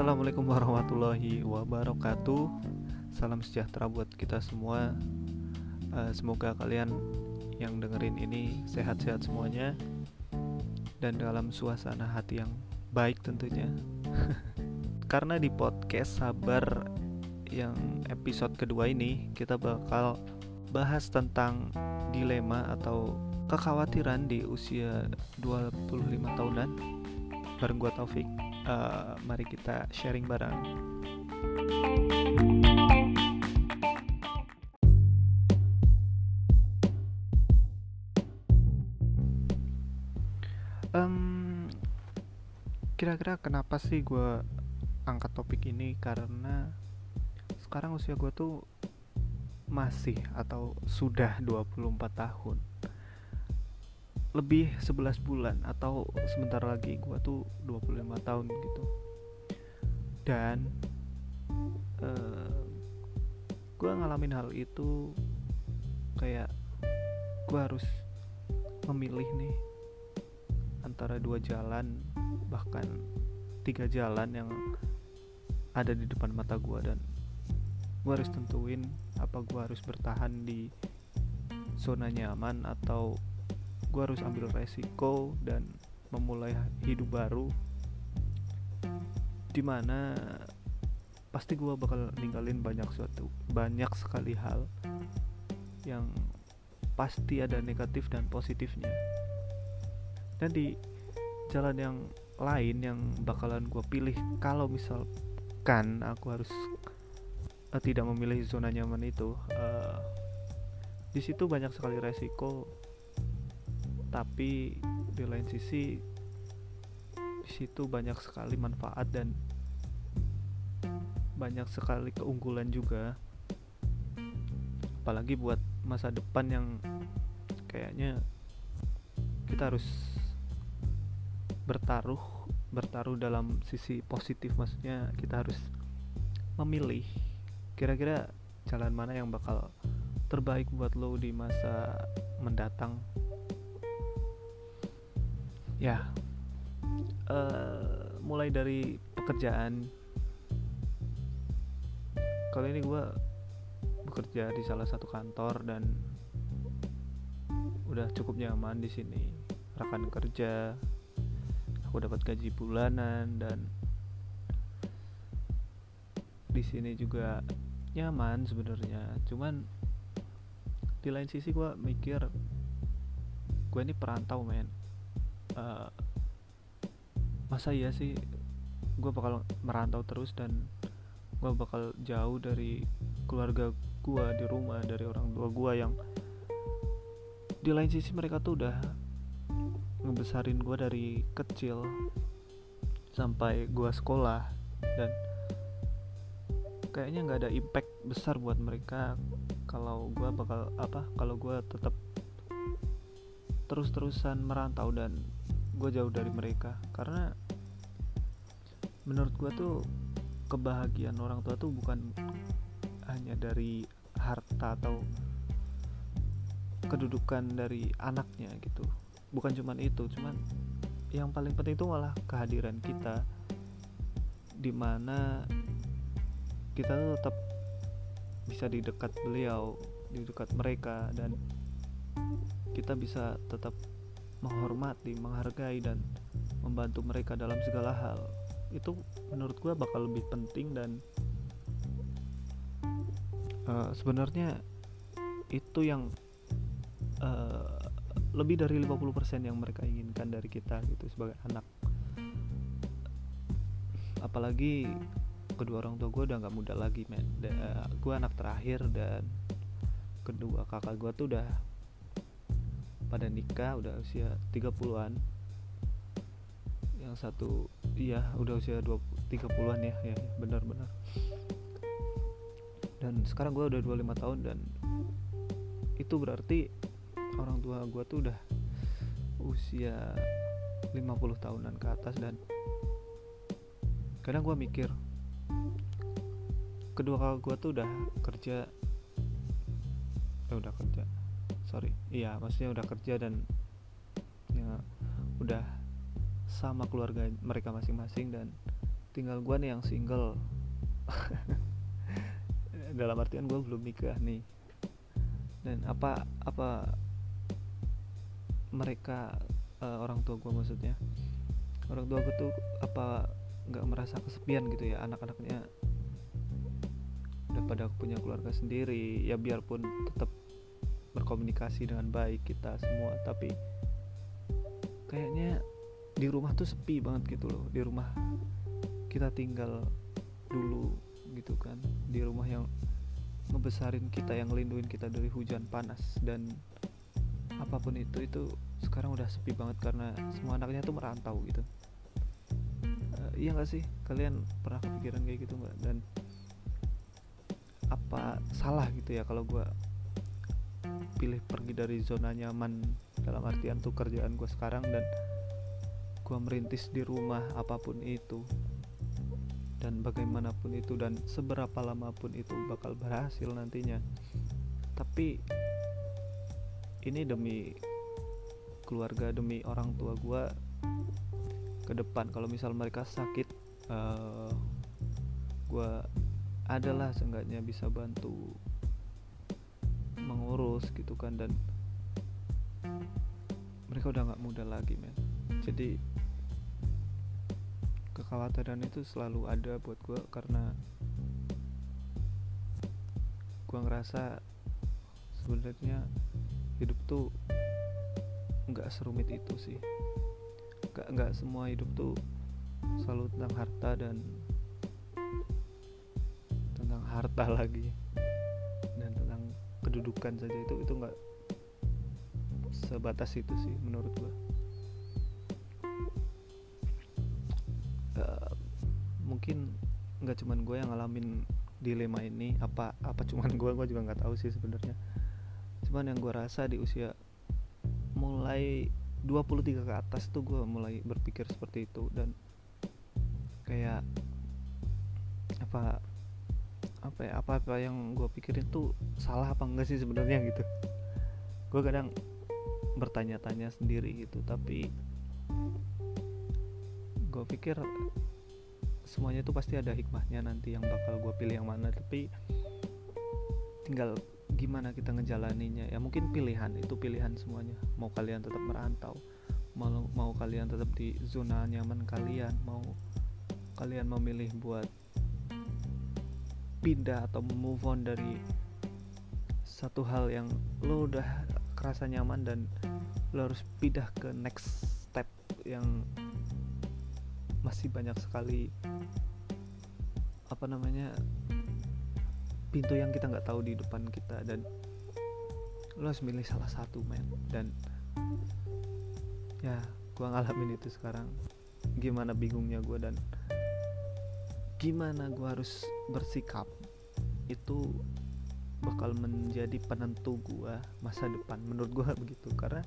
Assalamualaikum warahmatullahi wabarakatuh. Salam sejahtera buat kita semua. Semoga kalian yang dengerin ini sehat-sehat semuanya dan dalam suasana hati yang baik tentunya. Karena di podcast Sabar yang episode kedua ini kita bakal bahas tentang dilema atau kekhawatiran di usia 25 tahunan bareng gua Taufik. Mari kita sharing bareng. Kira-kira kenapa sih gue angkat topik ini? Karena sekarang usia gue tuh masih atau sudah 24 tahun lebih 11 bulan atau sebentar lagi gue tuh 25 tahun gitu. Dan gue ngalamin hal itu kayak gue harus memilih nih antara dua jalan, bahkan tiga jalan yang ada di depan mata gue, dan gue harus tentuin apa gue harus bertahan di zona nyaman atau gue harus ambil resiko dan memulai hidup baru dimana pasti gue bakal ninggalin banyak sekali hal yang pasti ada negatif dan positifnya. Dan di jalan yang lain yang bakalan gue pilih kalau misalkan aku harus tidak memilih zona nyaman itu, di situ banyak sekali resiko. Tapi di lain sisi di situ banyak sekali manfaat dan banyak sekali keunggulan juga, apalagi buat masa depan yang kayaknya kita harus bertaruh dalam sisi positif. Maksudnya kita harus memilih kira-kira jalan mana yang bakal terbaik buat lo di masa mendatang. Ya, mulai dari pekerjaan. Kali ini gue bekerja di salah satu kantor dan udah cukup nyaman di sini. Rekan kerja, aku dapat gaji bulanan dan di sini juga nyaman sebenarnya. Cuman di lain sisi gue mikir gue ini perantau, men. Masa iya sih gue bakal merantau terus dan gue bakal jauh dari keluarga gue di rumah, dari orang tua gue yang di lain sisi mereka tuh udah ngebesarin gue dari kecil sampai gue sekolah, dan kayaknya nggak ada impact besar buat mereka kalau gue bakal kalau gue tetap terus-terusan merantau dan gue jauh dari mereka. Karena menurut gue tuh kebahagiaan orang tua tuh bukan hanya dari harta atau kedudukan dari anaknya gitu. Bukan cuman itu, cuman yang paling penting itu malah kehadiran kita, dimana kita tuh tetap bisa di dekat beliau, di dekat mereka, dan kita bisa tetap menghormati, menghargai, dan membantu mereka dalam segala hal. Itu menurut gue bakal lebih penting, dan sebenarnya itu yang lebih dari 50% yang mereka inginkan dari kita gitu sebagai anak. Apalagi kedua orang tua gue udah gak muda lagi, men. Gue anak terakhir dan kedua kakak gue tuh udah pada nikah, udah usia 30-an. Yang satu iya udah usia 30-an ya benar-benar. Dan sekarang gue udah 25 tahun, dan itu berarti orang tua gue tuh udah usia 50 tahunan ke atas. Dan kadang gue mikir kedua kakak gue tuh udah kerja dan ya, udah sama keluarga mereka masing-masing, dan tinggal gue nih yang single. Dalam artian gue belum nikah nih. Dan apa mereka orang tua gue, maksudnya orang tua gue tuh apa nggak merasa kesepian gitu ya, anak-anaknya udah pada punya keluarga sendiri ya, biarpun tetap berkomunikasi dengan baik kita semua, tapi kayaknya di rumah tuh sepi banget gitu loh. Di rumah kita tinggal dulu gitu kan, di rumah yang ngebesarin kita, yang ngelinduin kita dari hujan panas dan apapun itu sekarang udah sepi banget karena semua anaknya tuh merantau gitu. Iya gak sih, kalian pernah kepikiran kayak gitu gak? Dan apa salah gitu ya kalau gue pilih pergi dari zona nyaman, dalam artian tuh kerjaan gue sekarang, dan gue merintis di rumah apapun itu dan bagaimanapun itu dan seberapa lama pun itu bakal berhasil nantinya. Tapi ini demi keluarga, demi orang tua gue ke depan. Kalau misal mereka sakit, gue adalah seenggaknya bisa bantu mengurus gitu kan. Dan mereka udah gak muda lagi men, jadi kekhawatiran itu selalu ada buat gue, karena gue ngerasa sebenarnya hidup tuh nggak serumit itu sih. Nggak semua hidup tuh selalu tentang harta dan tentang harta lagi dan tentang kedudukan saja. Itu nggak sebatas itu sih menurut gue. Mungkin nggak cuman gue yang ngalamin dilema ini, apa cuman gue juga nggak tahu sih sebenarnya. Cuman yang gue rasa di usia mulai 23 ke atas tuh gue mulai berpikir seperti itu. Dan kayak apa yang gue pikirin tuh salah apa enggak sih sebenarnya gitu. Gue kadang bertanya-tanya sendiri gitu, tapi gue pikir semuanya tuh pasti ada hikmahnya nanti yang bakal gue pilih yang mana, tapi tinggal gimana kita ngejalaninya ya. Mungkin pilihan itu pilihan semuanya, mau kalian tetap merantau, mau kalian tetap di zona nyaman kalian, mau kalian memilih buat pindah atau move on dari satu hal yang lo udah kerasa nyaman dan lo harus pindah ke next step yang masih banyak sekali pintu yang kita nggak tahu di depan kita, dan lo harus milih salah satu men. Dan ya gue ngalamin itu sekarang, gimana bingungnya gue dan gimana gue harus bersikap itu bakal menjadi penentu gue masa depan menurut gue begitu. Karena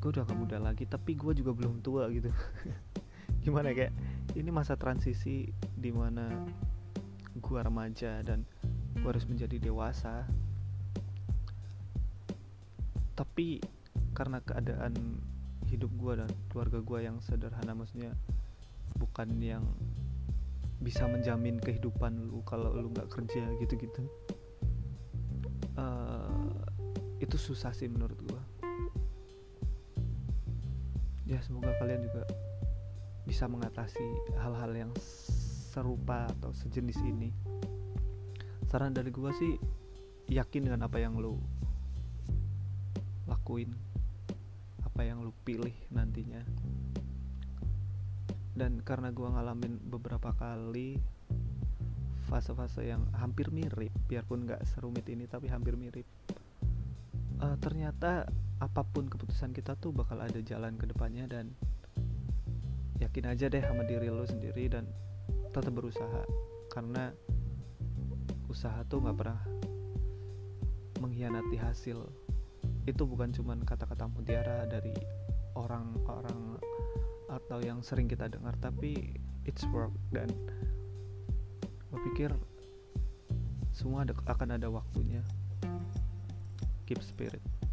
gue udah gak muda lagi tapi gue juga belum tua gitu. Gimana, kayak ini masa transisi dimana gue remaja dan gue harus menjadi dewasa, tapi karena keadaan hidup gue dan keluarga gue yang sederhana, maksudnya bukan yang bisa menjamin kehidupan lu kalau lu gak kerja gitu-gitu, itu susah sih menurut gue. Ya semoga kalian juga bisa mengatasi hal-hal yang serupa atau sejenis ini. Saran dari gue sih, yakin dengan apa yang lo lakuin, apa yang lo pilih nantinya. Dan karena gue ngalamin beberapa kali fase-fase yang hampir mirip, biarpun gak serumit ini tapi hampir mirip, ternyata apapun keputusan kita tuh bakal ada jalan ke depannya. Dan yakin aja deh sama diri lo sendiri dan tetap berusaha, karena usaha tuh nggak pernah mengkhianati hasil. Itu bukan cuman kata-kata mutiara dari orang-orang atau yang sering kita dengar, tapi it's work. Dan gue pikir semua akan ada waktunya. Keep spirit.